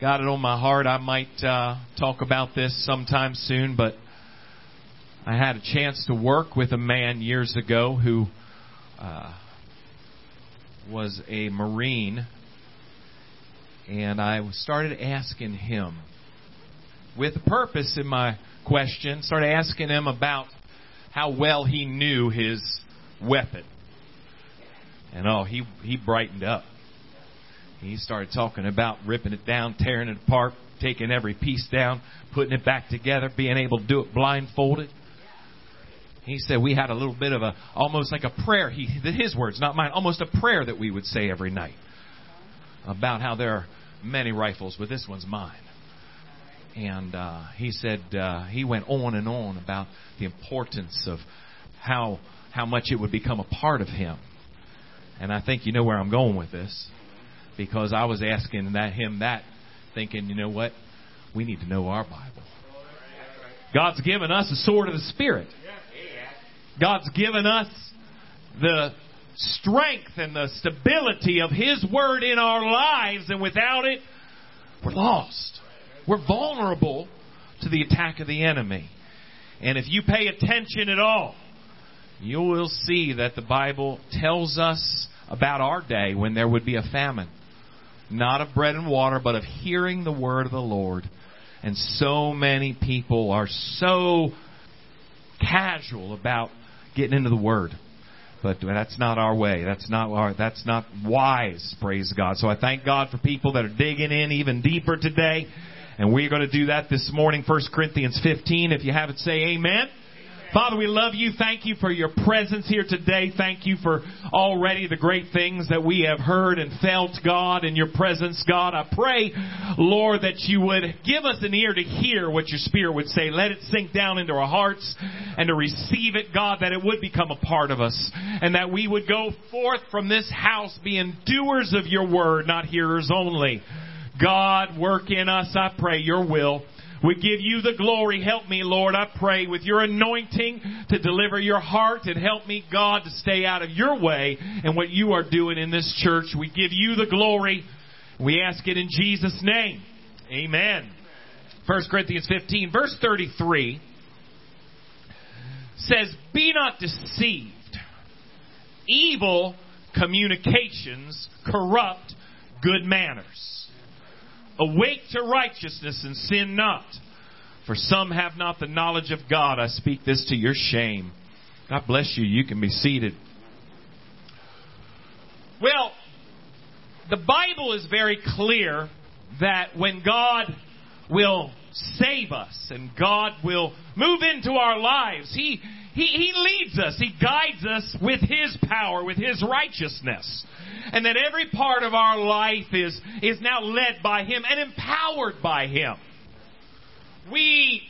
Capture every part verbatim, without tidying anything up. got it on my heart. I might uh, talk about this sometime soon, but I had a chance to work with a man years ago who uh, was a Marine, and I started asking him, with a purpose in my question, started asking him about how well he knew his weapon. And oh, he, he brightened up. He started talking about ripping it down, tearing it apart, taking every piece down, putting it back together, being able to do it blindfolded. He said we had a little bit of a, almost like a prayer, he, his words, not mine, almost a prayer that we would say every night about how there are many rifles, but this one's mine. And uh, he said uh, he went on and on about the importance of how how much it would become a part of him. And I think you know where I'm going with this, because I was asking that him that, thinking, you know what? We need to know our Bible. God's given us the sword of the Spirit. God's given us the strength and the stability of His Word in our lives, and without it, we're lost. We're vulnerable to the attack of the enemy. And if you pay attention at all, you will see that the Bible tells us about our day when there would be a famine, not of bread and water, but of hearing the word of the Lord. And so many people are so casual about getting into the word. But that's not our way. That's not our, that's not wise, praise God. So I thank God for people that are digging in even deeper today. And we're going to do that this morning, First Corinthians fifteen. If you have it, say amen. Amen. Father, we love you. Thank you for your presence here today. Thank you for already the great things that we have heard and felt, God, in your presence, God. I pray, Lord, that you would give us an ear to hear what your Spirit would say. Let it sink down into our hearts and to receive it, God, that it would become a part of us. And that we would go forth from this house being doers of your word, not hearers only. God, work in us, I pray, your will. We give you the glory. Help me, Lord, I pray, with your anointing to deliver your heart, and help me, God, to stay out of your way and what you are doing in this church. We give you the glory. We ask it in Jesus' name. Amen. First Corinthians fifteen, verse thirty-three says, "Be not deceived. Evil communications corrupt good manners. Awake to righteousness and sin not. For some have not the knowledge of God. I speak this to your shame." God bless you. You can be seated. Well, the Bible is very clear that when God will save us and God will move into our lives, He, he, he leads us. He guides us with His power, with His righteousness. And that every part of our life is, is now led by Him and empowered by Him. We,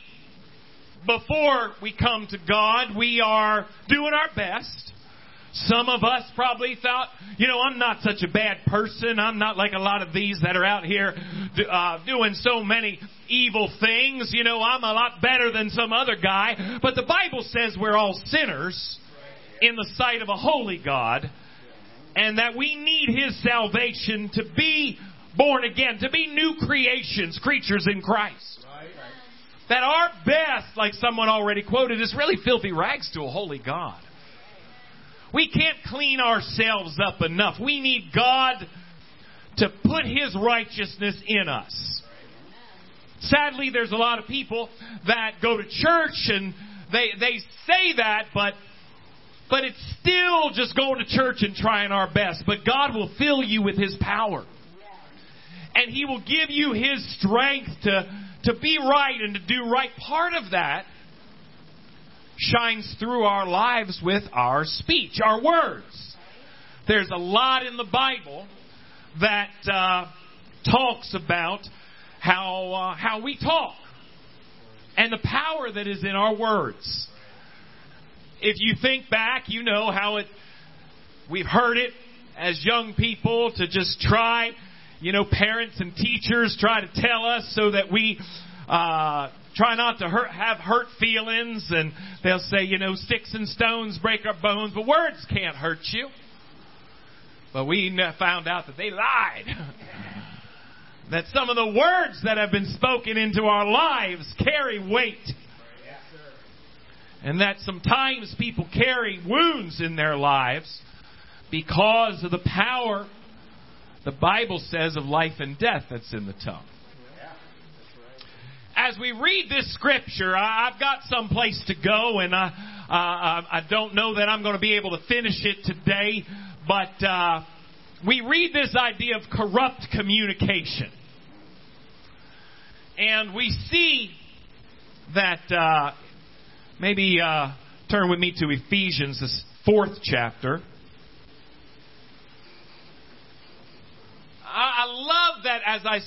before we come to God, we are doing our best. Some of us probably thought, you know, I'm not such a bad person. I'm not like a lot of these that are out here uh, doing so many evil things. You know, I'm a lot better than some other guy. But the Bible says we're all sinners in the sight of a holy God. And that we need His salvation to be born again, to be new creations, creatures in Christ. Right. That our best, like someone already quoted, is really filthy rags to a holy God. We can't clean ourselves up enough. We need God to put His righteousness in us. Sadly, there's a lot of people that go to church and they they say that, but... But it's still just going to church and trying our best. But God will fill you with His power. And He will give you His strength to, to be right and to do right. Part of that shines through our lives with our speech, our words. There's a lot in the Bible that uh, talks about how uh, how we talk and the power that is in our words. If you think back, you know how it, we've heard it as young people to just try, you know, parents and teachers try to tell us so that we uh, try not to hurt, have hurt feelings. And they'll say, you know, sticks and stones break our bones, but words can't hurt you. But we found out that they lied. that some of the words that have been spoken into our lives carry weight. And that sometimes people carry wounds in their lives because of the power, the Bible says, of life and death that's in the tongue. As we read this scripture, I've got some place to go, and I, uh, I don't know that I'm going to be able to finish it today, but uh, we read this idea of corrupt communication. And we see that, uh, maybe uh, turn with me to Ephesians, this fourth chapter. I, I love that as I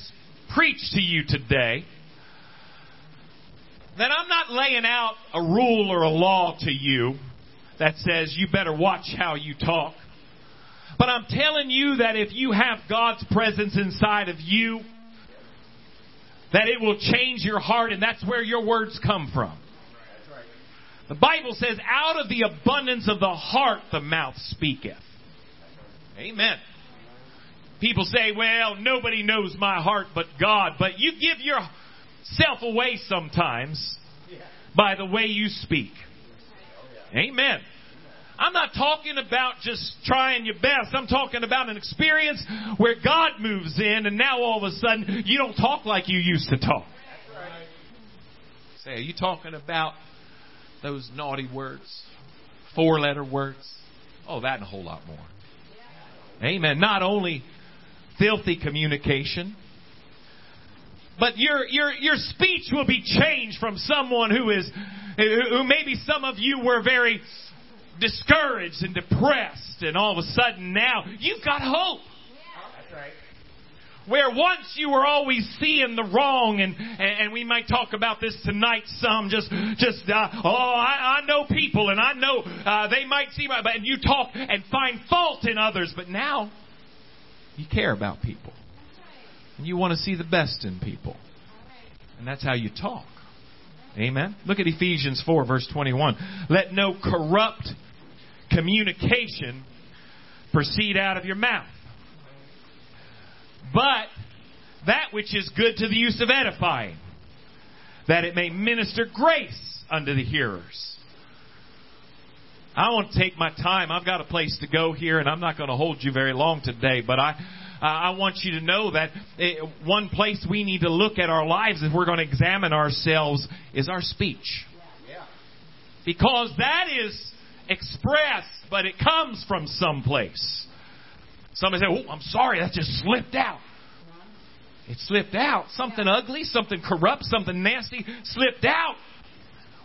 preach to you today, that I'm not laying out a rule or a law to you that says you better watch how you talk. But I'm telling you that if you have God's presence inside of you, that it will change your heart, and that's where your words come from. The Bible says, out of the abundance of the heart, the mouth speaketh. Amen. People say, well, nobody knows my heart but God. But you give your... self away sometimes by the way you speak. Amen. I'm not talking about just trying your best. I'm talking about an experience where God moves in, and now all of a sudden you don't talk like you used to talk. Say, are you talking about those naughty words, four letter words? Oh, that and a whole lot more. Amen. Not only filthy communication, but your your your speech will be changed from someone who is, who maybe some of you were very discouraged and depressed, and all of a sudden now you've got hope. Yeah. That's right. Where once you were always seeing the wrong, and, and, and we might talk about this tonight some, just, just uh, oh, I, I know people, and I know uh, they might see my, and you talk and find fault in others, but now you care about people. And you want to see the best in people. And that's how you talk. Amen. Look at Ephesians four, verse twenty-one. Let no corrupt communication proceed out of your mouth, but that which is good to the use of edifying, that it may minister grace unto the hearers. I want to take my time. I've got a place to go here, and I'm not going to hold you very long today, but I... Uh, I want you to know that it, one place we need to look at our lives if we're going to examine ourselves is our speech. Yeah. Because that is expressed, but it comes from someplace. Somebody said, oh, I'm sorry, that just slipped out. Yeah. It slipped out. Something yeah. ugly, something corrupt, something nasty slipped out.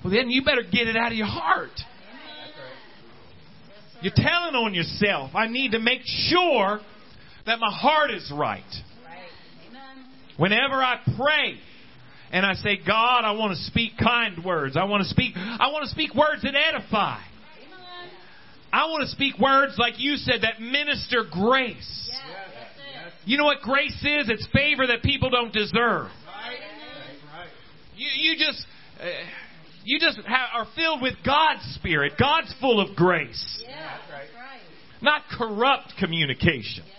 Well, then you better get it out of your heart. Yeah. You're telling on yourself. I need to make sure that my heart is right. Amen. Whenever I pray and I say, God, I want to speak kind words. I want to speak, I want to speak words that edify. Amen. I want to speak words, like you said, that minister grace. Yes. Yes. You know what grace is? It's favor that people don't deserve. Right. Right. You, you just, uh, you just have, are filled with God's Spirit. God's full of grace. Yeah. Right. Not corrupt communication. Yeah.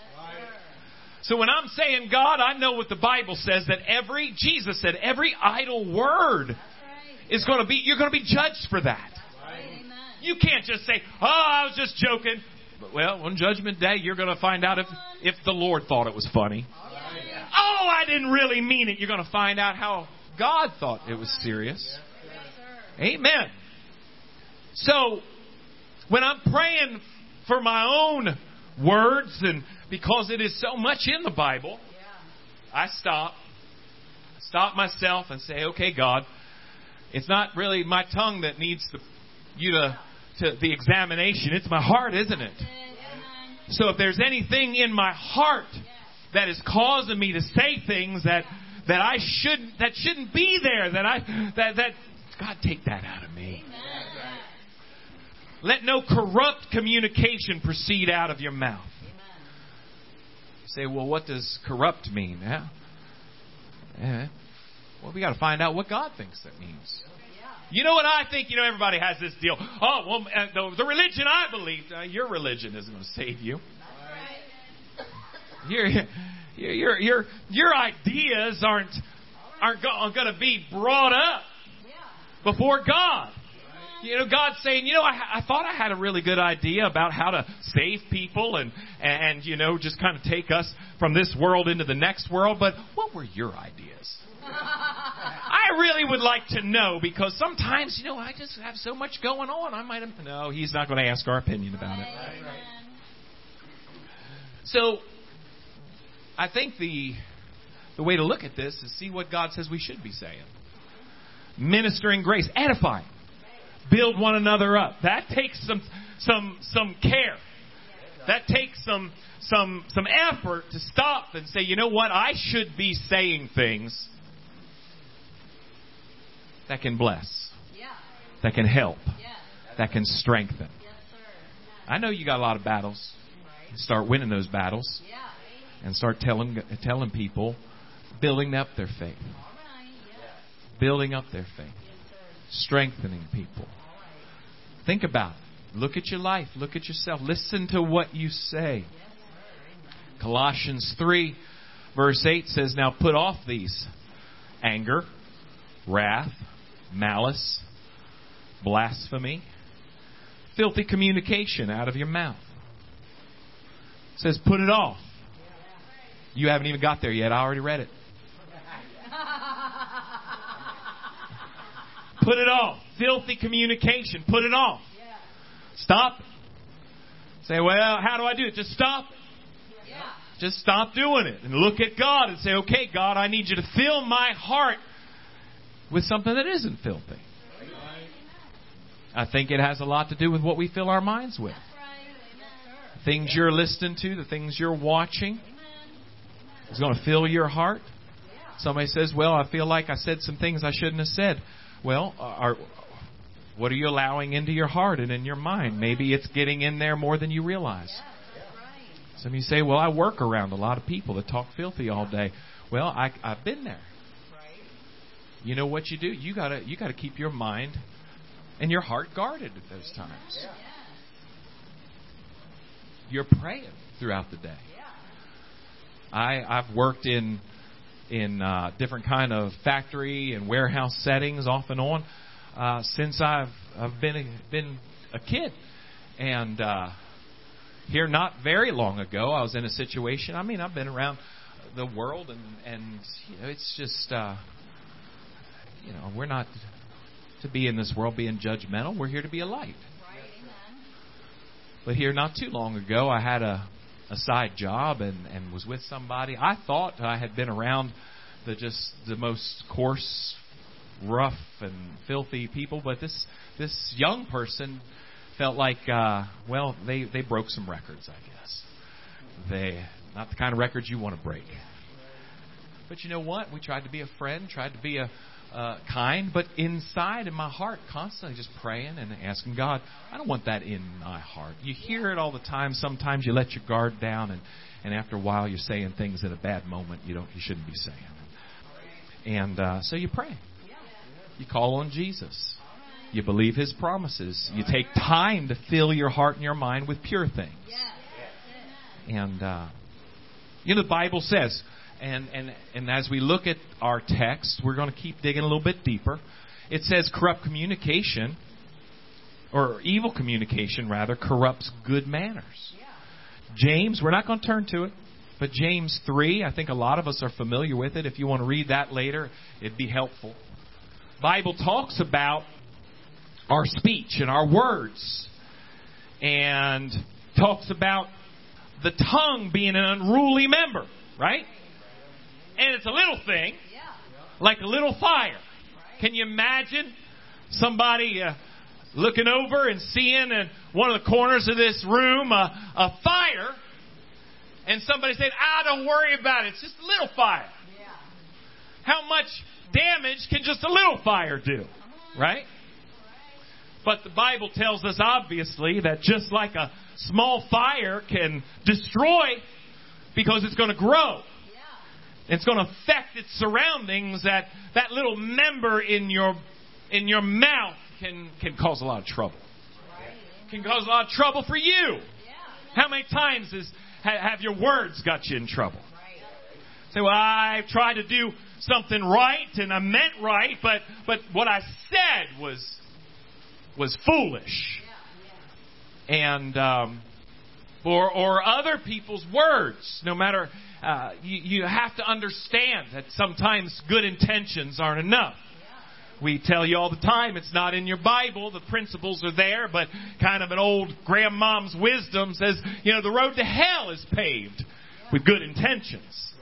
So when I'm saying God, I know what the Bible says, that every, Jesus said, every idle word right. is going to be, you're going to be judged for that. Right. You can't just say, oh, I was just joking. But, well, on Judgment Day, you're going to find out if, if the Lord thought it was funny. Right. Oh, I didn't really mean it. You're going to find out how God thought it was serious. Yes. Yes, amen. So when I'm praying for my own words, and because it is so much in the Bible, yeah. I stop, stop myself and say, okay, God, it's not really my tongue that needs the, you to, to the examination. It's my heart, isn't it? Yeah. So if there's anything in my heart that is causing me to say things that, that I shouldn't, that shouldn't be there, that I, that, that, God, take that out of me. Amen. Let no corrupt communication proceed out of your mouth. You say, well, what does corrupt mean? Yeah. Yeah. Well, we got to find out what God thinks that means. You know what I think? You know, everybody has this deal. Oh, well, the, the religion I believe, uh, your religion isn't going to save you. You're, your your your ideas aren't aren't going to be brought up before God. You know, God's saying, you know, I, I thought I had a really good idea about how to save people and, and, you know, just kind of take us from this world into the next world. But what were your ideas? I really would like to know, because sometimes, you know, I just have so much going on. I might have, no, he's not going to ask our opinion about it. Amen. So I think the the way to look at this is see what God says we should be saying. Ministering grace, edifying. Build one another up. That takes some some some care. That takes some some some effort to stop and say, you know what? I should be saying things that can bless, yeah. that can help, yeah. that can strengthen. Yes, sir. Yeah. I know you got a lot of battles. Right. Start winning those battles, yeah, right. and start telling telling people, building up their faith, All right. yeah. building up their faith. Strengthening people. Think about it. Look at your life. Look at yourself. Listen to what you say. Colossians three, verse eight says, now put off these: anger, wrath, malice, blasphemy, filthy communication out of your mouth. It says put it off. You haven't even got there yet. I already read it. Put it off. Filthy communication. Put it off. Yeah. Stop it. Say, well, how do I do it? Just stop it. Yeah. Just stop doing it. And look at God and say, okay, God, I need you to fill my heart with something that isn't filthy. Right. I think it has a lot to do with what we fill our minds with. Right. The things yeah. you're listening to, the things you're watching. Amen. It's going to fill your heart. Yeah. Somebody says, well, I feel like I said some things I shouldn't have said. Well, are, what are you allowing into your heart and in your mind? Maybe it's getting in there more than you realize. Some of you say, well, I work around a lot of people that talk filthy all day. Well, I, I've been there. You know what you do? You gotta, you gotta keep your mind and your heart guarded at those times. You're praying throughout the day. I, I've worked in... in uh, different kind of factory and warehouse settings off and on uh, since I've I've been a, been a kid. And uh, here not very long ago, I was in a situation. I mean, I've been around the world, and, and you know, it's just, uh, you know, we're not to be in this world being judgmental. We're here to be a light. Right, but here not too long ago, I had a a side job and, and was with somebody. I thought I had been around the just the most coarse, rough, and filthy people, but this this young person felt like, uh, well, they, they broke some records, I guess. They not the kind of records you want to break. But you know what? We tried to be a friend, tried to be a uh, kind, but inside in my heart, constantly just praying and asking God, I don't want that in my heart. You hear it all the time. Sometimes you let your guard down, and, and after a while you're saying things at a bad moment you don't you shouldn't be saying. And uh, so you pray. You call on Jesus. You believe His promises. You take time to fill your heart and your mind with pure things. And uh, you know the Bible says... And, and and as we look at our text, we're going to keep digging a little bit deeper. It says corrupt communication, or evil communication, rather, corrupts good manners. Yeah. James, we're not going to turn to it, but James three, I think a lot of us are familiar with it. If you want to read that later, it'd be helpful. The Bible talks about our speech and our words, and talks about the tongue being an unruly member, right? And it's a little thing, like a little fire. Can you imagine somebody uh, looking over and seeing in one of the corners of this room uh, a fire, and somebody said, ah, don't worry about it, it's just a little fire. Yeah. How much damage can just a little fire do, right? But the Bible tells us, obviously, that just like a small fire can destroy, because it's going to grow. It's going to affect its surroundings. That that little member in your in your mouth can, can cause a lot of trouble. Right. Can cause a lot of trouble for you. Yeah. How many times is, ha, have your words got you in trouble? Right. say, well, I've tried to do something right and I meant right, but, but what I said was was foolish. Yeah, yeah. And um, or or other people's words, no matter, uh, you, you have to understand that sometimes good intentions aren't enough. We tell you all the time, it's not in your Bible. The principles are there, but kind of an old grandmom's wisdom says, you know, the road to hell is paved with good intentions.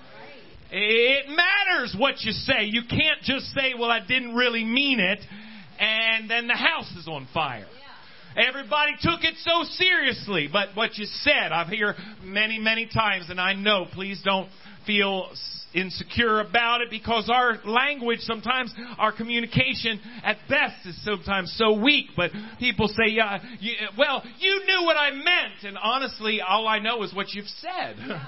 Right. It matters what you say. You can't just say, well, I didn't really mean it, and then the house is on fire. Yeah. Everybody took it so seriously, but what you said, I've heard many, many times, and I know, please don't feel insecure about it, because our language sometimes, our communication at best is sometimes so weak. But people say, yeah, you, well, you knew what I meant. And honestly, all I know is what you've said. Yeah,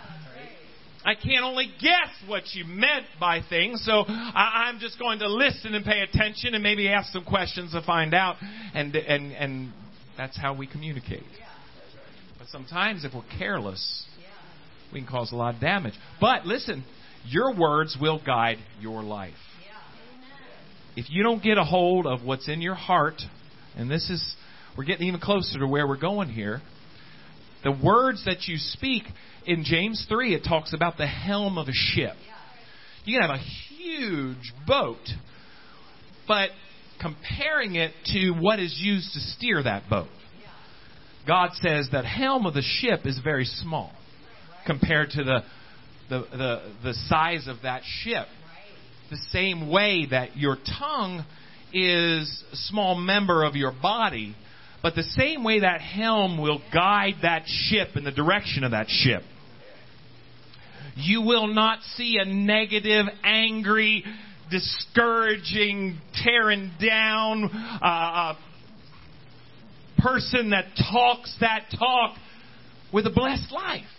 I can only guess what you meant by things. So I, I'm just going to listen and pay attention and maybe ask some questions to find out. And, and, and that's how we communicate. Yeah. But sometimes if we're careless, yeah, we can cause a lot of damage. But listen, your words will guide your life. If you don't get a hold of what's in your heart, and this is, we're getting even closer to where we're going here. The words that you speak, in James three, it talks about the helm of a ship. You can have a huge boat, but comparing it to what is used to steer that boat. God says that helm of the ship is very small compared to the The, the the size of that ship. The same way that your tongue is a small member of your body, but the same way that helm will guide that ship in the direction of that ship. You will not see a negative, angry, discouraging, tearing down uh, person that talks that talk with a blessed life.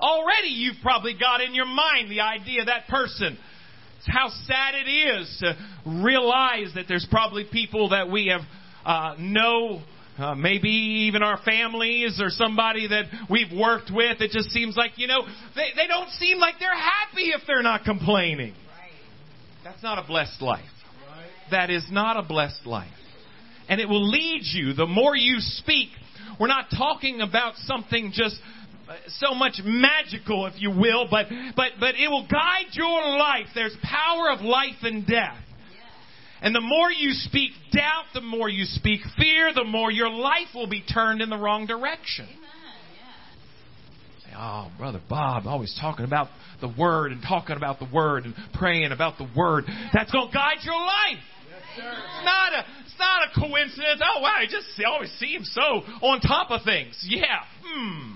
Already you've probably got in your mind the idea of that person. It's how sad it is to realize that there's probably people that we have uh, know, uh, maybe even our families or somebody that we've worked with. It just seems like, you know, they, they don't seem like they're happy if they're not complaining. Right. That's not a blessed life. Right. That is not a blessed life. And it will lead you. The more you speak, we're not talking about something just so much magical, if you will, but but but it will guide your life. There's power of life and death. And the more you speak doubt, the more you speak fear, the more your life will be turned in the wrong direction. Say, oh, Brother Bob, always talking about the Word and talking about the Word and praying about the Word. That's going to guide your life. It's not a it's not a coincidence. Oh, wow, he just always seems so on top of things. Yeah, hmm.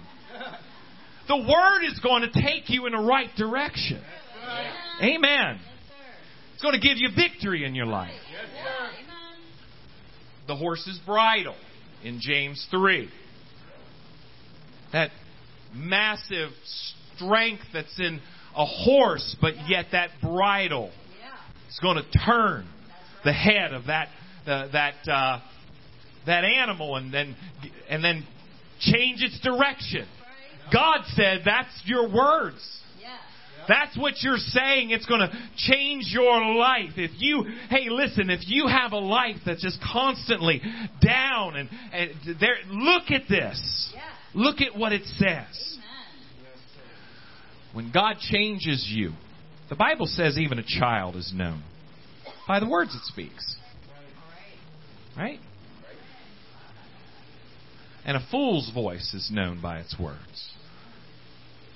The Word is going to take you in the right direction. Yes, amen. Yes, it's going to give you victory in your life. Yes, the horse's bridle in James three. That massive strength that's in a horse, but yet that bridle is going to turn the head of that uh, that uh, that animal and then and then change its direction. God said, that's your words. Yeah. That's what you're saying. It's going to change your life. If you, hey, listen, if you have a life that's just constantly down and, and there, look at this. Yeah. Look at what it says. Amen. When God changes you, the Bible says even a child is known by the words it speaks. Right? And a fool's voice is known by its words.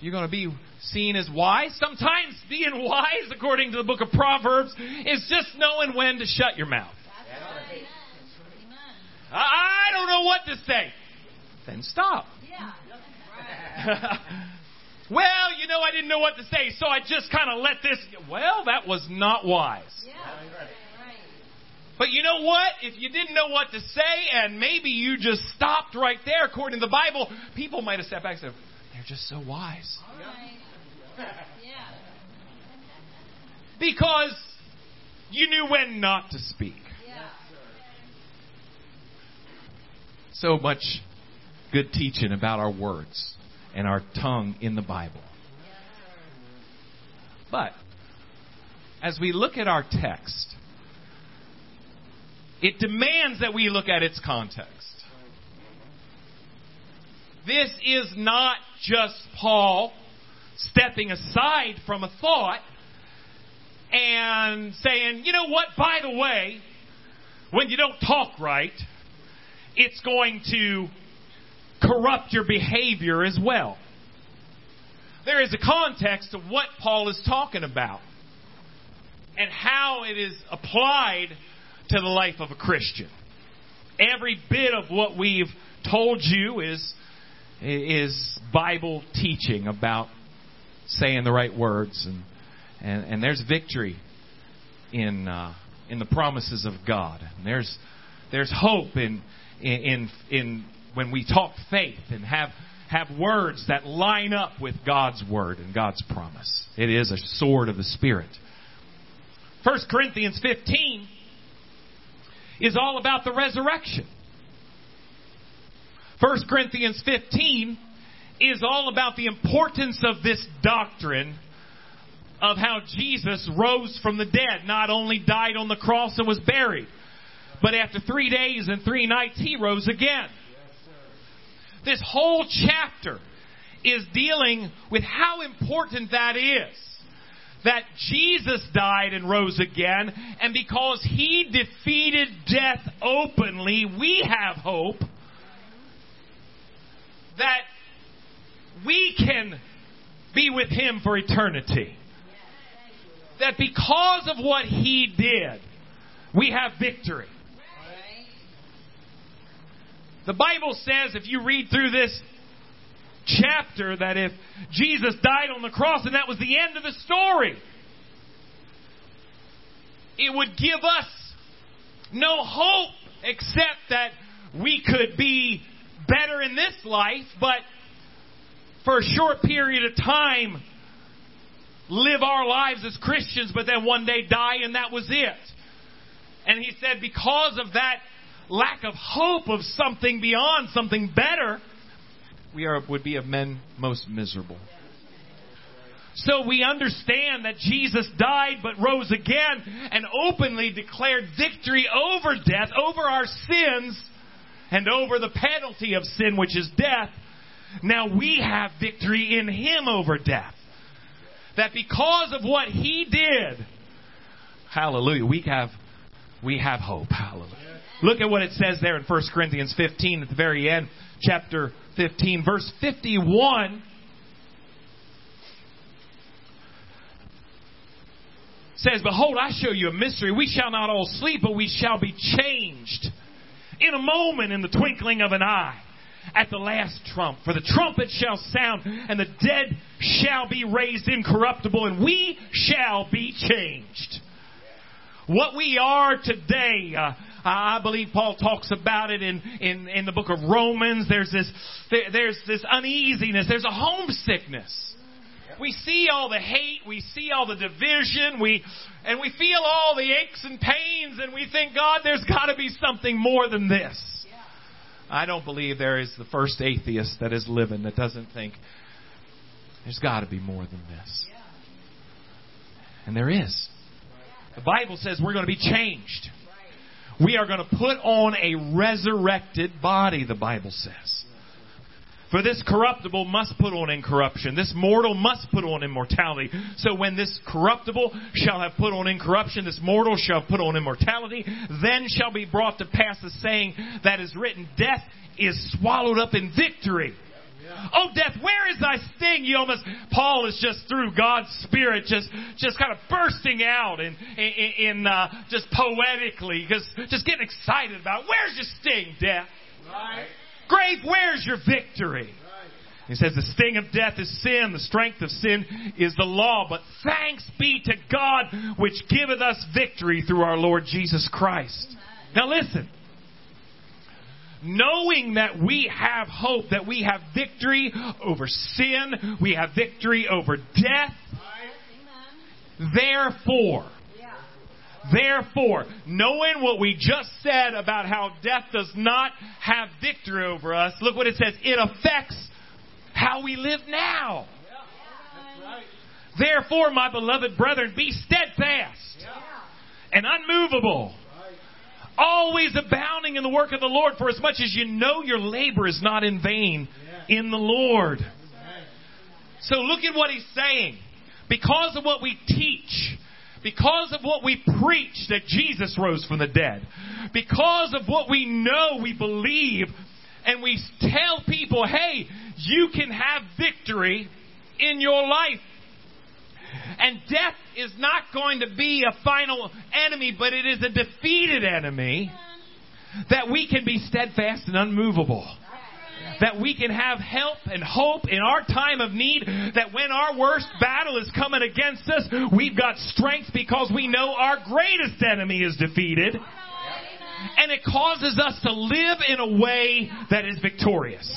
You're going to be seen as wise. Sometimes being wise, according to the book of Proverbs, is just knowing when to shut your mouth. That's right. I don't know what to say. Then stop. Yeah. Right. Well, you know, I didn't know what to say, so I just kind of let this. Well, that was not wise. Yeah. Right. But you know what? If you didn't know what to say and maybe you just stopped right there, according to the Bible, people might have stepped back and said, they're just so wise. Right. Yeah. Because you knew when not to speak. Yeah. So much good teaching about our words and our tongue in the Bible. But as we look at our text, it demands that we look at its context. This is not just Paul stepping aside from a thought and saying, you know what, by the way, when you don't talk right, it's going to corrupt your behavior as well. There is a context of what Paul is talking about and how it is applied to the life of a Christian. Every bit of what we've told you is, is Bible teaching about saying the right words. And, and, and there's victory in uh, in the promises of God. And there's there's hope in in in, in when we talk faith and have, have words that line up with God's word and God's promise. It is a sword of the Spirit. First Corinthians fifteen is all about the resurrection. First Corinthians fifteen is all about the importance of this doctrine of how Jesus rose from the dead. Not only died on the cross and was buried, but after three days and three nights, he rose again. This whole chapter is dealing with how important that is. That Jesus died and rose again. And because he defeated death openly, we have hope that we can be with him for eternity. That because of what he did, we have victory. The Bible says, if you read through this chapter, that if Jesus died on the cross and that was the end of the story, it would give us no hope except that we could be better in this life, but for a short period of time live our lives as Christians, but then one day die, and that was it. And he said, because of that lack of hope of something beyond, something better, we are would be of men most miserable. So we understand that Jesus died but rose again and openly declared victory over death, over our sins, and over the penalty of sin, which is death. Now we have victory in him over death. That because of what he did, hallelujah, we have we have hope. Hallelujah. Look at what it says there in First Corinthians fifteen at the very end, chapter fifteen, verse fifty-one. Says, behold, I show you a mystery. We shall not all sleep, but we shall be changed in a moment, in the twinkling of an eye, at the last trump. For the trumpet shall sound, and the dead shall be raised incorruptible, and we shall be changed. What we are today, uh, I believe Paul talks about it in, in, in the book of Romans. There's this, there, there's this uneasiness. There's a homesickness. We see all the hate. We see all the division. We and we feel all the aches and pains. And we think, God, there's got to be something more than this. Yeah. I don't believe there is the first atheist that is living that doesn't think there's got to be more than this. Yeah. And there is. The Bible says we're going to be changed. We are going to put on a resurrected body, the Bible says. For this corruptible must put on incorruption. This mortal must put on immortality. So when this corruptible shall have put on incorruption, this mortal shall put on immortality, then shall be brought to pass the saying that is written, death is swallowed up in victory. Oh, death, where is thy sting? You almost, Paul is just through God's Spirit, just, just kind of bursting out in, in, in uh, just poetically, just, just getting excited about it. Where's your sting, death? Right. Grave, where's your victory? Right. He says the sting of death is sin, the strength of sin is the law. But thanks be to God, which giveth us victory through our Lord Jesus Christ. Amen. Now listen. Knowing that we have hope, that we have victory over sin, we have victory over death. Therefore, therefore, knowing what we just said about how death does not have victory over us, look what it says, it affects how we live now. Therefore, my beloved brethren, be steadfast yeah. and unmovable, right. always abounding in the work of the Lord, for as much as you know your labor is not in vain yeah. in the Lord. Amen. So look at what he's saying. Because of what we teach, because of what we preach that Jesus rose from the dead, because of what we know we believe, and we tell people, hey, you can have victory in your life. And death is not going to be a final enemy, but it is a defeated enemy, that we can be steadfast and unmovable. That we can have help and hope in our time of need. That when our worst battle is coming against us, we've got strength because we know our greatest enemy is defeated. And it causes us to live in a way that is victorious.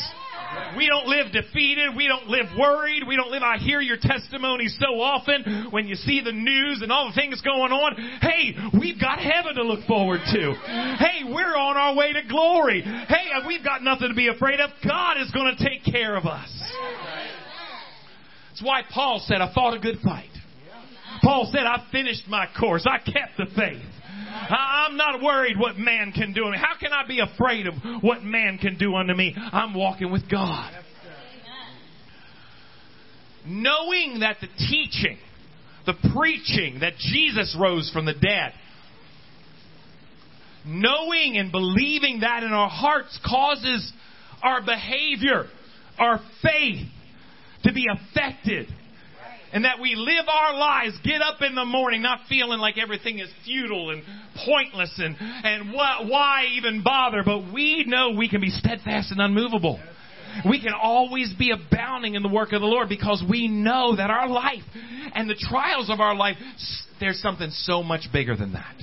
We don't live defeated. We don't live worried. We don't live, I hear your testimony so often when you see the news and all the things going on. Hey, we've got heaven to look forward to. Hey, we're on our way to glory. Hey, we've got nothing to be afraid of. God is going to take care of us. That's why Paul said, I fought a good fight. Paul said, I finished my course. I kept the faith. I'm not worried what man can do to me. How can I be afraid of what man can do unto me? I'm walking with God. Amen. Knowing that the teaching, the preaching that Jesus rose from the dead, knowing and believing that in our hearts causes our behavior, our faith to be affected. And that we live our lives, get up in the morning not feeling like everything is futile and pointless and, and wh- why even bother. But we know we can be steadfast and unmovable. We can always be abounding in the work of the Lord because we know that our life and the trials of our life, there's something so much bigger than that.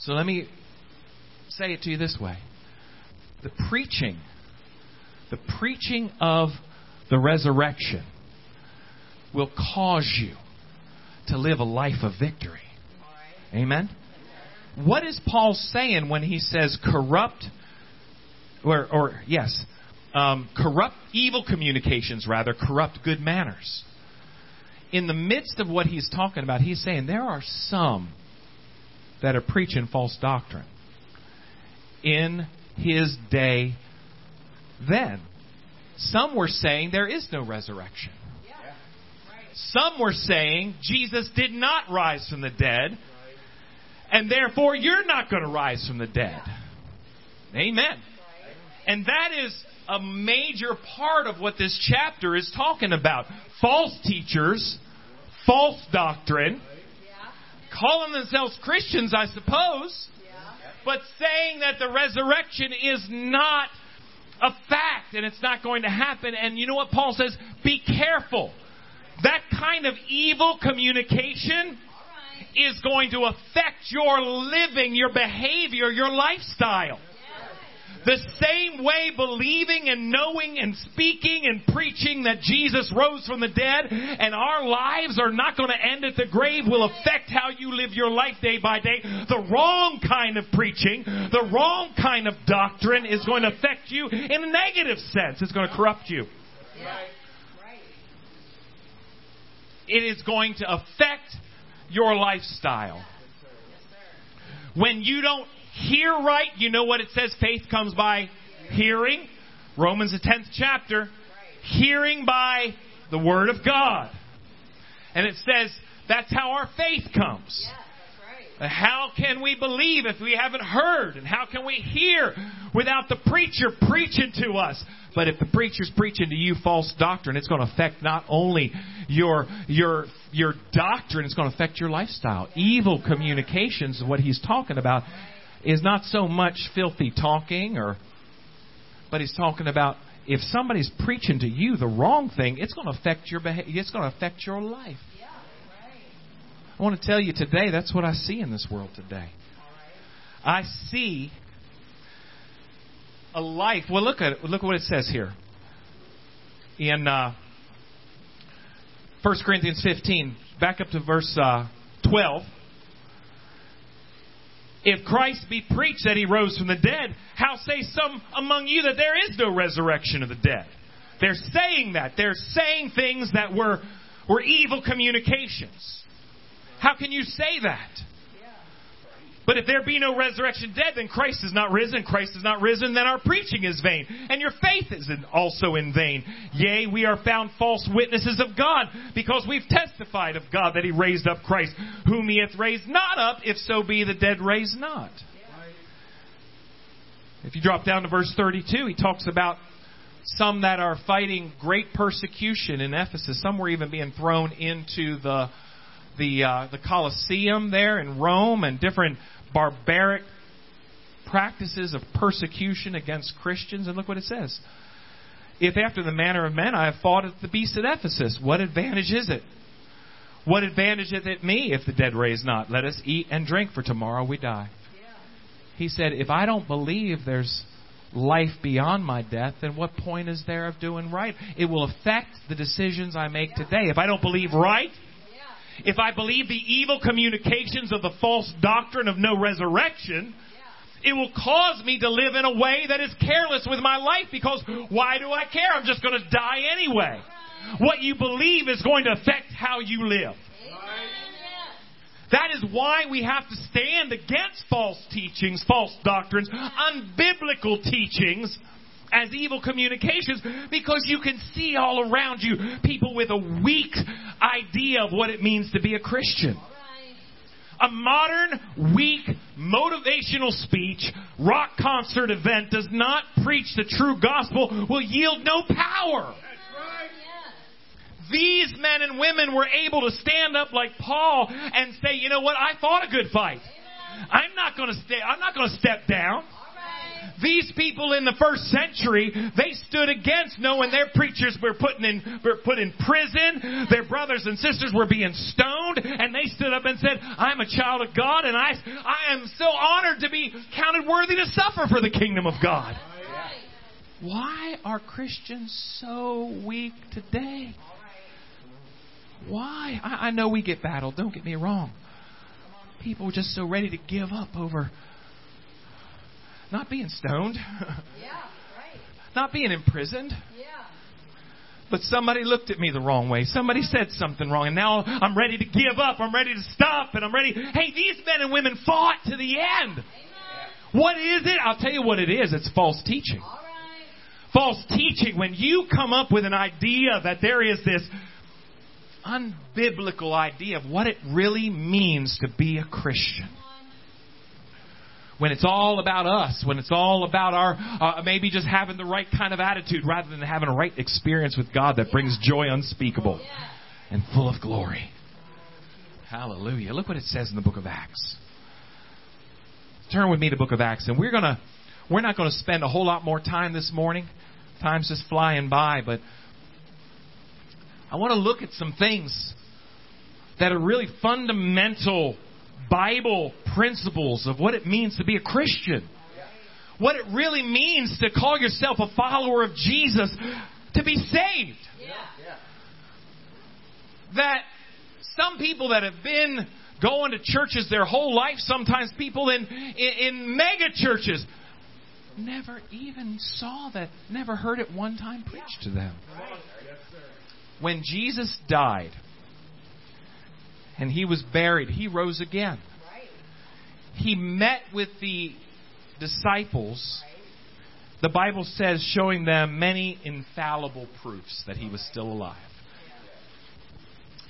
So let me say it to you this way. The preaching, the preaching of the resurrection will cause you to live a life of victory. Amen? What is Paul saying when he says corrupt, or, or yes, um, corrupt evil communications, rather, corrupt good manners? In the midst of what he's talking about, he's saying there are some that are preaching false doctrine in his day then. Some were saying there is no resurrection. Yeah. Right. Some were saying Jesus did not rise from the dead. Right. And therefore, you're not going to rise from the dead. Yeah. Amen. Right. And that is a major part of what this chapter is talking about. False teachers, false doctrine, right. yeah. calling themselves Christians, I suppose, yeah. but saying that the resurrection is not a fact, and it's not going to happen. And you know what Paul says? Be careful. That kind of evil communication right. is going to affect your living, your behavior, your lifestyle. Yeah. The same way believing and knowing and speaking and preaching that Jesus rose from the dead and our lives are not going to end at the grave will affect how you live your life day by day. The wrong kind of preaching, the wrong kind of doctrine is going to affect you in a negative sense. It's going to corrupt you. Yeah. It is going to affect your lifestyle. When you don't hear right, you know what it says? Faith comes by hearing. Romans the tenth chapter. Hearing by the Word of God. And it says that's how our faith comes. How can we believe if we haven't heard? And how can we hear without the preacher preaching to us? But if the preacher's preaching to you false doctrine, it's going to affect not only your your your doctrine, it's going to affect your lifestyle. Evil communications, what he's talking about, is not so much filthy talking, or, but he's talking about if somebody's preaching to you the wrong thing, it's going to affect your behavior. It's going to affect your life. I want to tell you today, that's what I see in this world today. I see a life. Well, look at it. Look at what it says here in uh, First Corinthians fifteen, back up to verse uh, twelve. If Christ be preached that he rose from the dead, how say some among you that there is no resurrection of the dead? They're saying that. They're saying things that were, were evil communications. How can you say that? But if there be no resurrection dead, then Christ is not risen. Christ is not risen, then our preaching is vain. And your faith is also in vain. Yea, we are found false witnesses of God, because we've testified of God that he raised up Christ, whom he hath raised not up, if so be the dead raised not. If you drop down to verse thirty-two, he talks about some that are fighting great persecution in Ephesus. Some were even being thrown into the the uh, the Colosseum there in Rome, and different barbaric practices of persecution against Christians. And look what it says. If after the manner of men I have fought at the beast at Ephesus, what advantage is it? What advantage is it me if the dead raise not? Let us eat and drink, for tomorrow we die. Yeah. He said, if I don't believe there's life beyond my death, then what point is there of doing right? It will affect the decisions I make yeah. today. If I don't believe right, if I believe the evil communications of the false doctrine of no resurrection, it will cause me to live in a way that is careless with my life, because why do I care? I'm just going to die anyway. What you believe is going to affect how you live. That is why we have to stand against false teachings, false doctrines, unbiblical teachings, as evil communications, because you can see all around you people with a weak idea of what it means to be a Christian. Right. A modern, weak, motivational speech, rock concert event does not preach the true gospel, will yield no power. Right. Yeah. These men and women were able to stand up like Paul and say, you know what, I fought a good fight. Amen. I'm not going to stay, I'm not going to step down. These people in the first century, they stood against knowing their preachers were putting in, were put in prison, their brothers and sisters were being stoned, and they stood up and said, I'm a child of God, and I, I am so honored to be counted worthy to suffer for the kingdom of God. Why are Christians so weak today? Why? I, I know we get battled, don't get me wrong. People are just so ready to give up over not being stoned. Yeah, right. Not being imprisoned. Yeah. But somebody looked at me the wrong way. Somebody said something wrong. And now I'm ready to give up. I'm ready to stop. And I'm ready. Hey, these men and women fought to the end. Amen. What is it? I'll tell you what it is. It's false teaching. All right. False teaching. When you come up with an idea that there is this unbiblical idea of what it really means to be a Christian. When it's all about us, when it's all about our uh, maybe just having the right kind of attitude rather than having a right experience with God that yeah. brings joy unspeakable yeah. and full of glory. Hallelujah. Look what it says in the book of Acts. Turn with me to the book of Acts, and we're going to we're not going to spend a whole lot more time this morning. Time's just flying by, but I want to look at some things that are really fundamental Bible principles of what it means to be a Christian. What it really means to call yourself a follower of Jesus, to be saved. Yeah. That some people that have been going to churches their whole life, sometimes people in, in, in mega churches, never even saw that, never heard it one time preached to them. When Jesus died, and he was buried, he rose again. He met with the disciples. The Bible says, showing them many infallible proofs that he was still alive.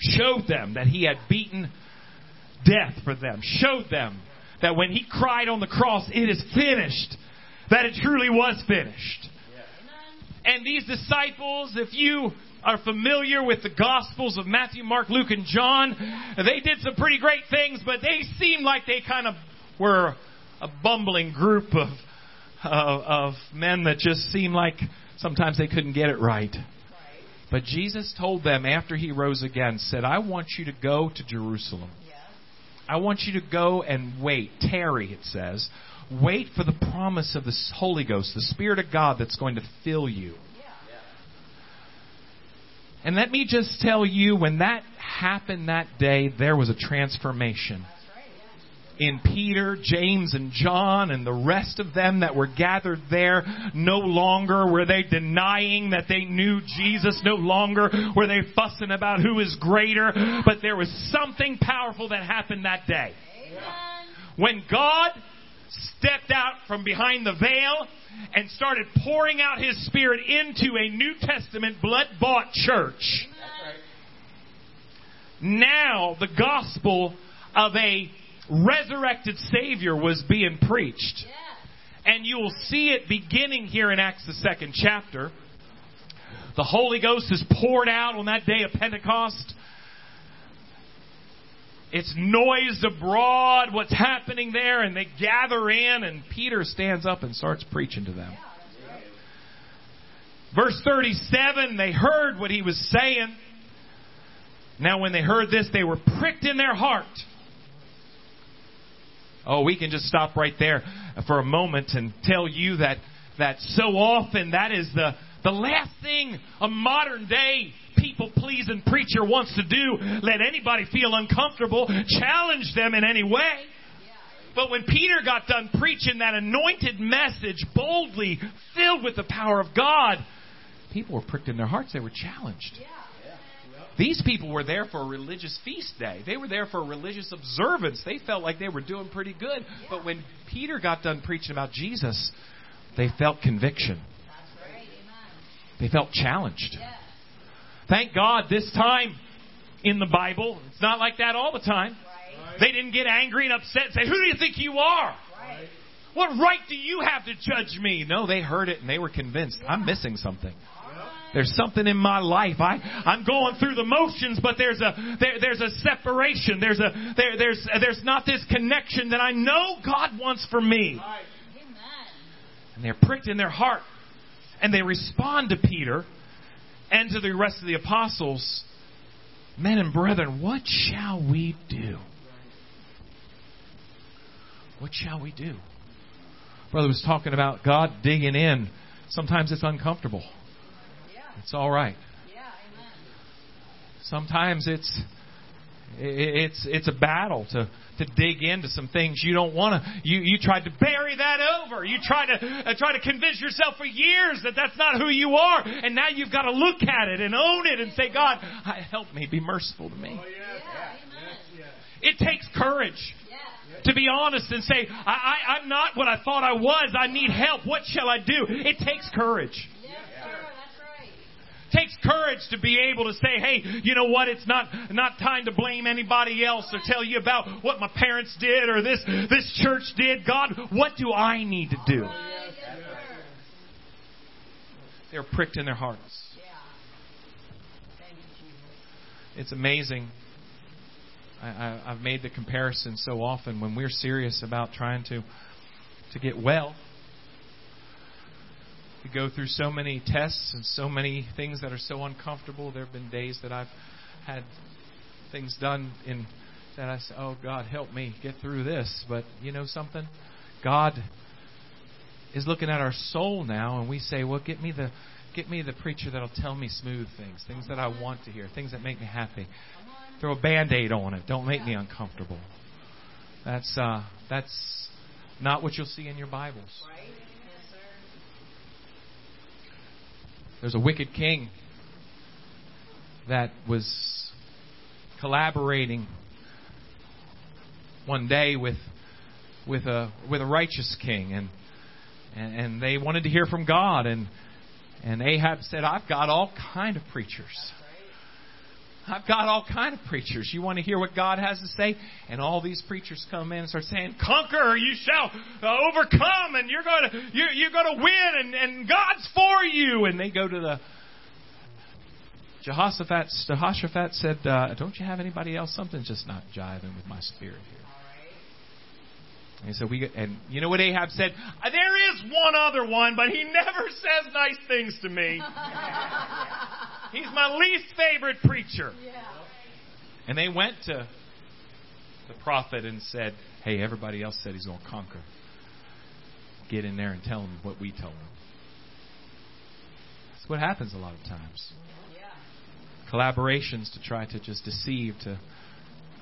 Showed them that he had beaten death for them. Showed them that when he cried on the cross, it is finished. That it truly was finished. And these disciples, if you are familiar with the Gospels of Matthew, Mark, Luke, and John, they did some pretty great things, but they seemed like they kind of were a bumbling group of uh, of men that just seemed like sometimes they couldn't get it right. But Jesus told them after he rose again, said, I want you to go to Jerusalem. I want you to go and wait, tarry, it says. Wait for the promise of the Holy Ghost, the Spirit of God that's going to fill you. And let me just tell you, when that happened that day, there was a transformation. in Peter, James, and John, and the rest of them that were gathered there. No longer were they denying that they knew Jesus. No longer were they fussing about who is greater. But there was something powerful that happened that day. Amen. When God stepped out from behind the veil and started pouring out His Spirit into a New Testament blood-bought church. Now the gospel of a resurrected Savior was being preached. And you'll see it beginning here in Acts the second chapter. The Holy Ghost is poured out on that day of Pentecost. It's noised abroad what's happening there, and they gather in, and Peter stands up and starts preaching to them. Verse thirty-seven, they heard what he was saying. Now when they heard this, they were pricked in their heart. Oh, we can just stop right there for a moment and tell you that that so often that is the, the last thing a modern day people-pleasing preacher wants to do. Let anybody feel uncomfortable, challenge them in any way. But when Peter got done preaching that anointed message, boldly filled with the power of God, people were pricked in their hearts. They were challenged. Yeah. These people were there for a religious feast day. They were there for a religious observance. They felt like they were doing pretty good. But when Peter got done preaching about Jesus, they felt conviction. They felt challenged. Thank God this time in the Bible, it's not like that all the time. They didn't get angry and upset and say, "Who do you think you are? What right do you have to judge me?" No, they heard it and they were convinced. I'm missing something. There's something in my life. I, I'm going through the motions, but there's a there, there's a separation. There's a there there's there's not this connection that I know God wants for me. Amen. And they're pricked in their heart, and they respond to Peter and to the rest of the apostles, "Men and brethren, what shall we do? What shall we do?" Brother was talking about God digging in. Sometimes it's uncomfortable. It's all right. Yeah, amen. Sometimes it's it's it's a battle to, to dig into some things you don't want to. You you tried to bury that over. You tried to uh, try to convince yourself for years that that's not who you are, and now you've got to look at it and own it and say, "God, help me. Be merciful to me." Oh, yeah. Yeah, amen. It takes courage. To be honest and say, I, I, "I'm not what I thought I was. I need help. What shall I do?" It takes courage. It takes courage to be able to say, "Hey, you know what? It's not not time to blame anybody else or tell you about what my parents did or this this church did. God, what do I need to do?" They're pricked in their hearts. It's amazing. I, I, I've made the comparison so often when we're serious about trying to to get well. We go through so many tests and so many things that are so uncomfortable. There have been days that I've had things done in that I say, "Oh, God, help me get through this." But you know something? God is looking at our soul now, and we say, "Well, get me the get me the preacher that'll tell me smooth things, things that I want to hear, things that make me happy. Throw a Band-Aid on it. Don't make me uncomfortable." That's uh, that's not what you'll see in your Bibles. There's a wicked king that was collaborating one day with with a with a righteous king, and and, and they wanted to hear from God, and and Ahab said, "I've got all kind of preachers. I've got all kind of preachers. You want to hear what God has to say?" And all these preachers come in and start saying, "Conquer, you shall overcome, and you're going to you're, you're going to win, and, and God's for you." And they go to the Jehoshaphat. Jehoshaphat said, uh, "Don't you have anybody else? Something's just not jiving with my spirit here." And so we and you know what Ahab said? "There is one other one, but he never says nice things to me. He's my least favorite preacher." Yeah. And they went to the prophet and said, "Hey, everybody else said he's going to conquer. Get in there and tell him what we told him." That's what happens a lot of times. Yeah. Collaborations to try to just deceive, to,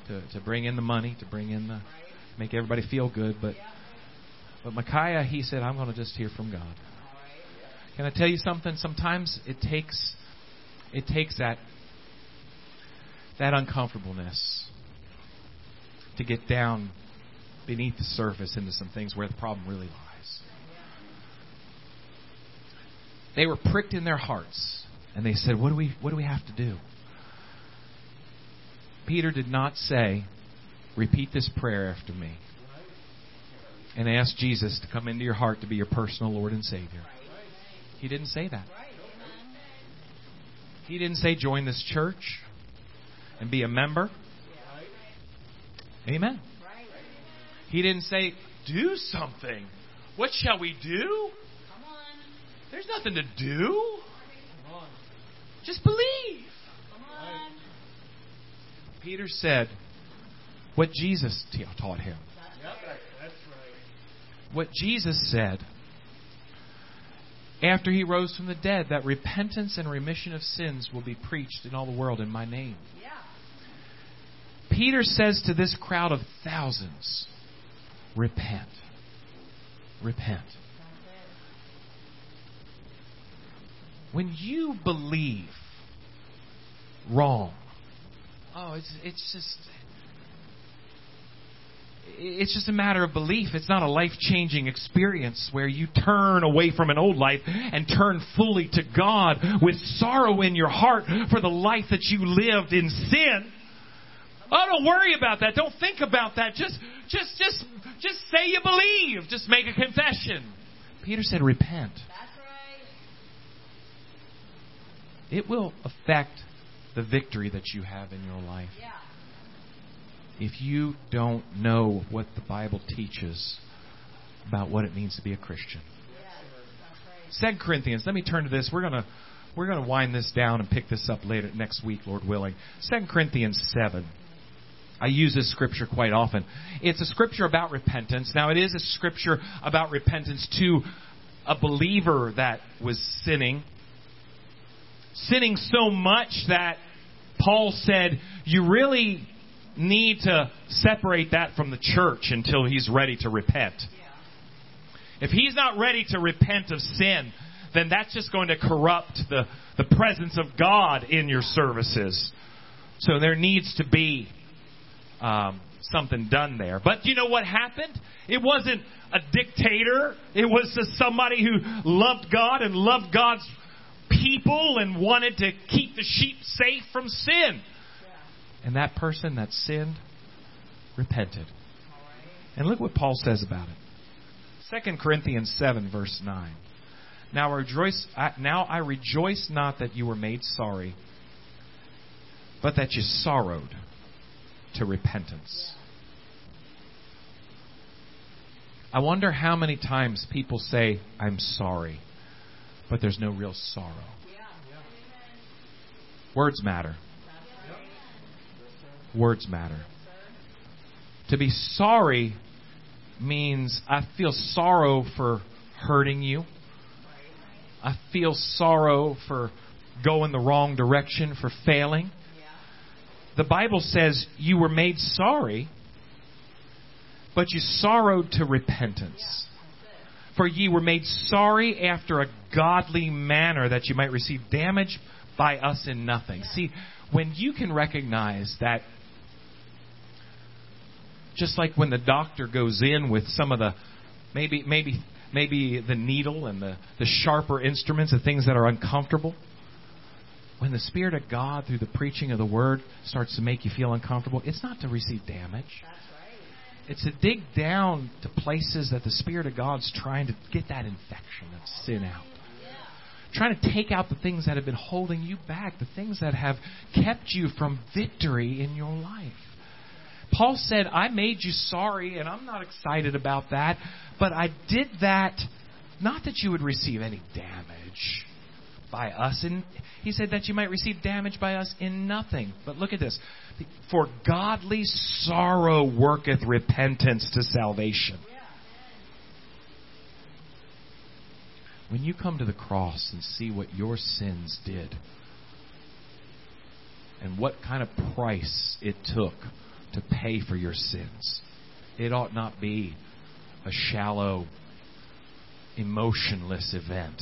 to, to bring in the money, to bring in the make everybody feel good. But but Micaiah, he said, I'm going to just hear from God. Can I tell you something? Sometimes it takes it takes that that uncomfortableness to get down beneath the surface into some things where the problem really lies. They were pricked in their hearts, and they said, "What do we what do we have to do?" Peter did not say, "Repeat this prayer after me," and ask Jesus to come into your heart to be your personal Lord and Savior. He didn't say that. He didn't say, join this church and be a member. Amen. He didn't say, do something. What shall we do? There's nothing to do. Just believe. Peter said what Jesus taught him. What Jesus said after he rose from the dead, that repentance and remission of sins will be preached in all the world in my name. Yeah. Peter says to this crowd of thousands, repent. Repent. When you believe wrong, oh, it's it's just It's just a matter of belief. It's not a life-changing experience where you turn away from an old life and turn fully to God with sorrow in your heart for the life that you lived in sin. Oh, don't worry about that. Don't think about that. Just, just, just, just say you believe. Just make a confession. Peter said, repent. That's right. It will affect the victory that you have in your life. Yeah. If you don't know what the Bible teaches about what it means to be a Christian. Second Corinthians, let me turn to this. We're gonna we're gonna wind this down and pick this up later next week, Lord willing. Second Corinthians seven. I use this scripture quite often. It's a scripture about repentance. Now it is a scripture about repentance to a believer that was sinning. Sinning so much that Paul said, you really need to separate that from the church until he's ready to repent. If he's not ready to repent of sin, then that's just going to corrupt the, the presence of God in your services. So there needs to be um, something done there. But you know what happened? It wasn't a dictator. It was just somebody who loved God and loved God's people and wanted to keep the sheep safe from sin. And that person that sinned repented. And look what Paul says about it. Second Corinthians seven, verse nine. Now I rejoice, now I rejoice not that you were made sorry, but that you sorrowed to repentance. I wonder how many times people say, I'm sorry, but there's no real sorrow. Words matter. Words matter. To be sorry means I feel sorrow for hurting you. I feel sorrow for going the wrong direction, for failing. The Bible says you were made sorry, but you sorrowed to repentance. For ye were made sorry after a godly manner, that you might receive damage by us in nothing. See, when you can recognize that, just like when the doctor goes in with some of the, maybe maybe maybe the needle and the, the sharper instruments and things that are uncomfortable. When the Spirit of God through the preaching of the Word starts to make you feel uncomfortable, it's not to receive damage. That's right. It's to dig down to places that the Spirit of God's trying to get that infection of sin out. Yeah. Trying to take out the things that have been holding you back, the things that have kept you from victory in your life. Paul said, I made you sorry, and I'm not excited about that, but I did that not that you would receive any damage by us. And he said that you might receive damage by us in nothing. But look at this. For godly sorrow worketh repentance to salvation. When you come to the cross and see what your sins did and what kind of price it took to pay for your sins. It ought not be a shallow, emotionless event.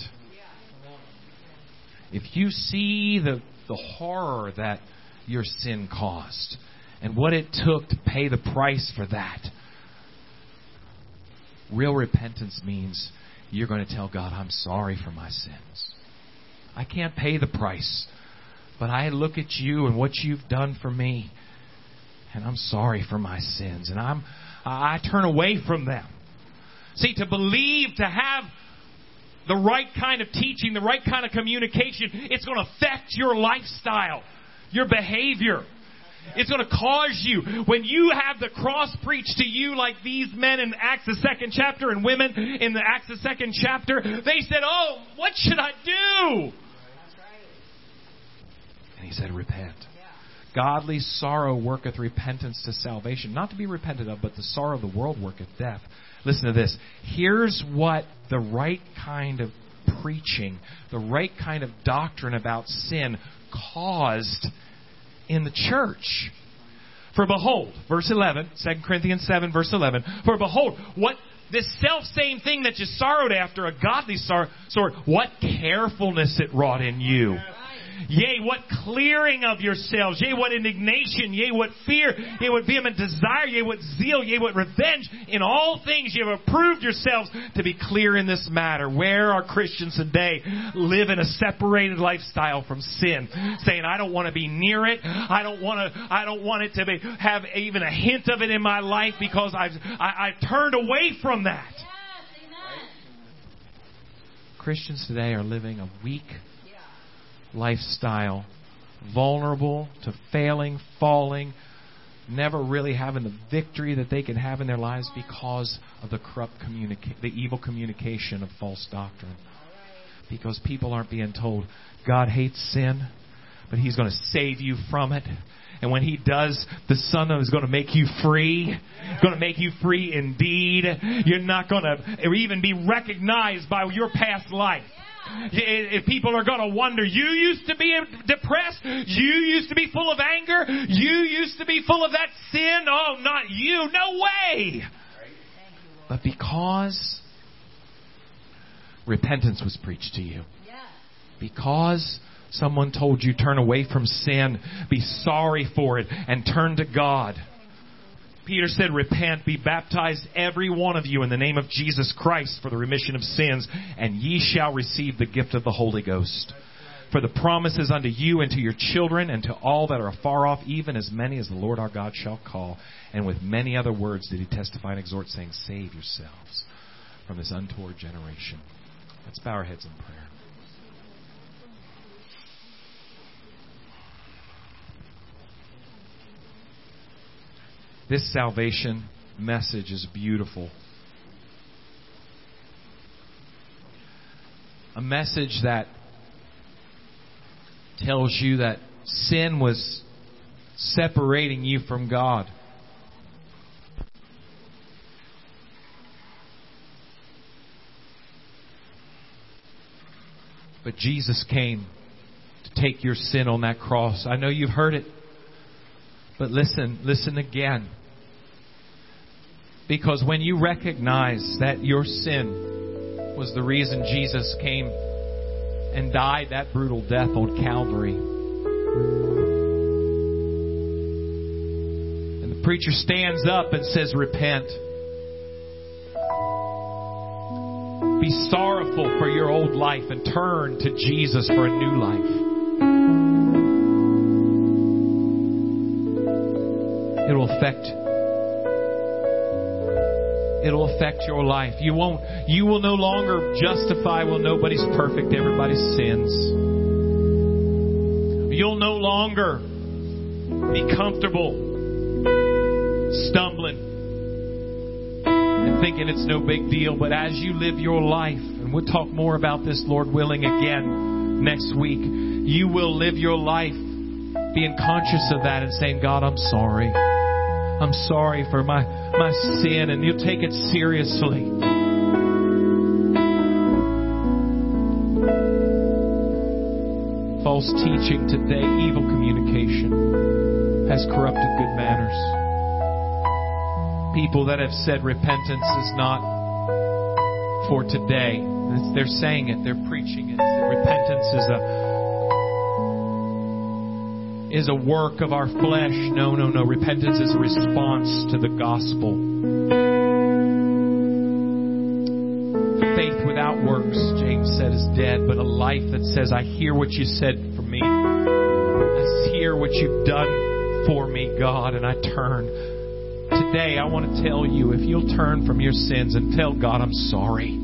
If you see the, the horror that your sin caused and what it took to pay the price for that, real repentance means you're going to tell God, I'm sorry for my sins. I can't pay the price, but I look at you and what you've done for me, and I'm sorry for my sins, and I'm I turn away from them. See, to believe, to have the right kind of teaching, the right kind of communication, it's going to affect your lifestyle, your behavior. It's going to cause you, when you have the cross preached to you like these men in Acts the second chapter and women in the Acts the second chapter, they said, oh, what should I do? That's right. And he said, repent. Yeah. Godly sorrow worketh repentance to salvation. Not to be repented of, but the sorrow of the world worketh death. Listen to this. Here's what the right kind of preaching, the right kind of doctrine about sin caused in the church. For behold, verse eleven, Second Corinthians seven, verse eleven, for behold, what this self-same thing that you sorrowed after, a godly sorrow, sorrow, what carefulness it wrought in you. Yea, what clearing of yourselves, yea, what indignation, yea, what fear, yea, what vehement desire, yea, what zeal, yea, what revenge. In all things you have approved yourselves to be clear in this matter. Where are Christians today? Live in a separated lifestyle from sin, saying, I don't want to be near it. I don't want to, I don't want it to be, have even a hint of it in my life because I've, I, I've turned away from that. Yes, amen. Christians today are living a weak lifestyle, vulnerable to failing, falling, never really having the victory that they can have in their lives because of the corrupt communica- the evil communication of false doctrine. Because people aren't being told, God hates sin, but He's going to save you from it. And when He does, the Son is going to make you free. He's going to make you free indeed. You're not going to even be recognized by your past life. If people are going to wonder, you used to be depressed, you used to be full of anger, you used to be full of that sin, oh, not you, no way. But because repentance was preached to you, because someone told you turn away from sin, be sorry for it, and turn to God. Peter said, repent, be baptized every one of you in the name of Jesus Christ for the remission of sins, and ye shall receive the gift of the Holy Ghost. For the promises unto you and to your children and to all that are afar off, even as many as the Lord our God shall call. And with many other words did he testify and exhort, saying, save yourselves from this untoward generation. Let's bow our heads in prayer. This salvation message is beautiful. A message that tells you that sin was separating you from God. But Jesus came to take your sin on that cross. I know you've heard it. But listen, listen again. Because when you recognize that your sin was the reason Jesus came and died that brutal death on Calvary, and the preacher stands up and says, repent. Be sorrowful for your old life and turn to Jesus for a new life. It'll affect it'll affect your life. You won't you will no longer justify, well, nobody's perfect, everybody sins. You'll no longer be comfortable stumbling and thinking it's no big deal. But as you live your life, and we'll talk more about this, Lord willing, again next week, you will live your life being conscious of that and saying, God, I'm sorry. I'm sorry for my, my sin, and you'll take it seriously. False teaching today, evil communication, has corrupted good manners. people that have said repentance is not for today. They're saying it. They're preaching it. Repentance is a is a work of our flesh. No, no, no. Repentance is a response to the gospel. Faith without works, James said, is dead. But a life that says, I hear what you said for me. I hear what you've done for me, God, and I turn. Today, I want to tell you, if you'll turn from your sins and tell God, I'm sorry.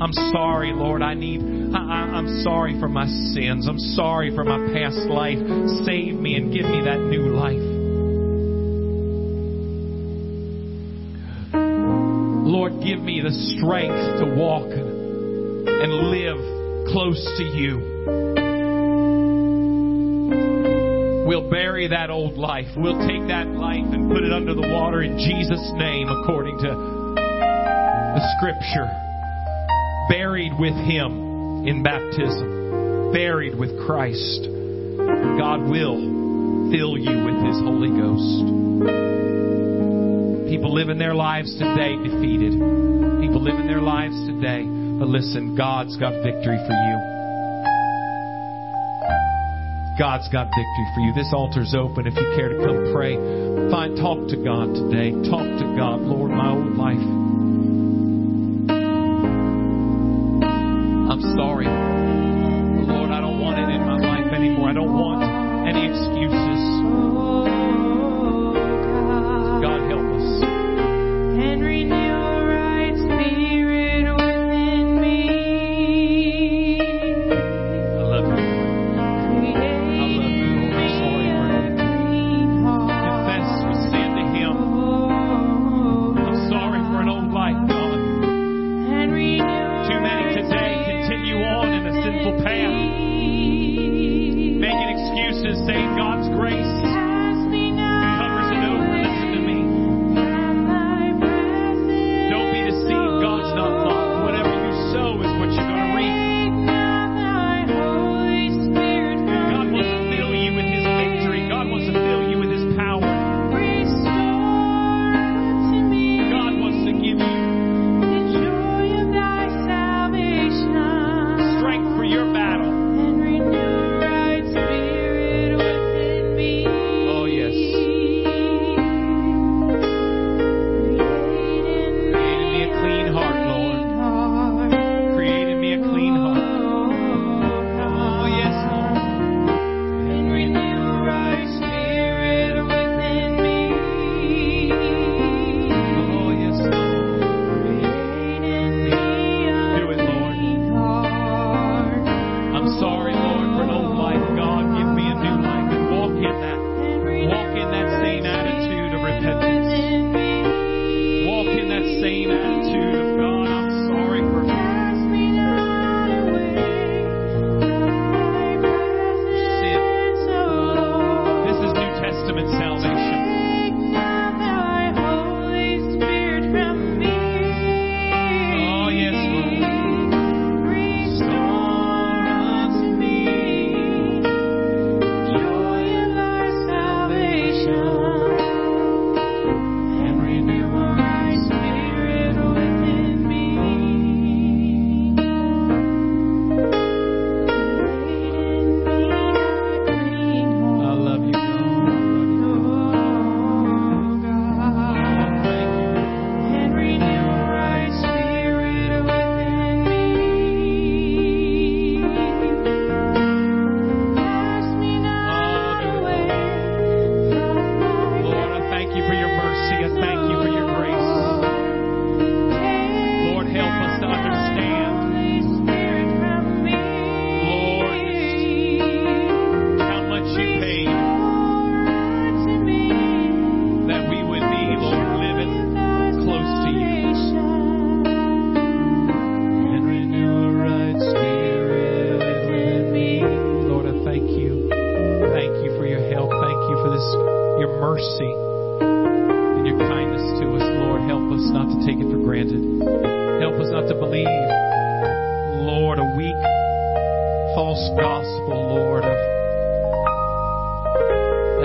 I'm sorry, Lord. I need, I, I, I'm sorry for my sins. I'm sorry for my past life. Save me and give me that new life. Lord, give me the strength to walk and live close to you. We'll bury that old life. We'll take that life and put it under the water in Jesus' name, according to the Scripture. Buried with Him in baptism. Buried with Christ. God will fill you with His Holy Ghost. People live in their lives today defeated. People live in their lives today. But listen, God's got victory for you. God's got victory for you. This altar's open if you care to come pray. Find, talk to God today. Talk to God. Lord, my old life. Sorry. Lord, I don't want it in my life anymore. I don't want any excuses. God, help us. And renew a right spirit within me. I love you. I love you, Lord. I'm sorry for anything. Confess with sin to Him. I'm sorry for an old life, God. Too many today continue on in a sinful path, making excuses, saying God's grace covers it over. Listen to me. Don't be deceived. God's not mocked. Whatever you sow is what you're going to reap. God wants to fill you with His victory. God wants to fill you with His power. God wants to give you your battle. And renew right spirit within me. Oh, yes. Created me a clean heart, Lord. Created me a clean heart. Oh, yes, Lord. And renew right spirit within me. Oh, yes, Lord. Do it, Lord. Sorry, Lord, for an old life. God, give me a new life and walk in that. Walk in that same attitude of repentance. Walk in that same attitude of God. I'm sorry for sin. This is New Testament salvation.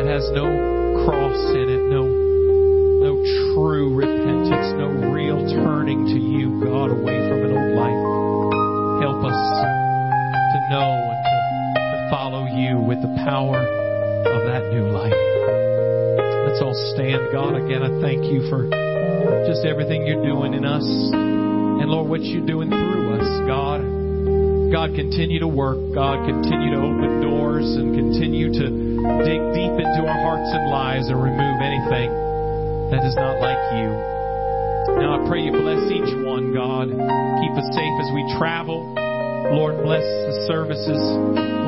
Has no cross in it, no, no true repentance. stand. God, again, I thank you for just everything you're doing in us. And, Lord, what you're doing through us, God. God, continue to work. God, continue to open doors and continue to dig deep into our hearts and lives and remove anything that is not like you. Now I pray you bless each one, God. Keep us safe as we travel. Lord, bless the services,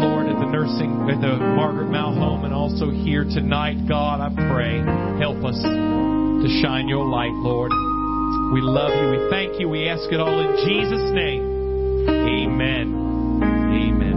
Lord, at the nursing, at the Margaret Malhome, and also here tonight, God, I pray, help us to shine your light, Lord. We love you. We thank you. We ask it all in Jesus' name. Amen. Amen.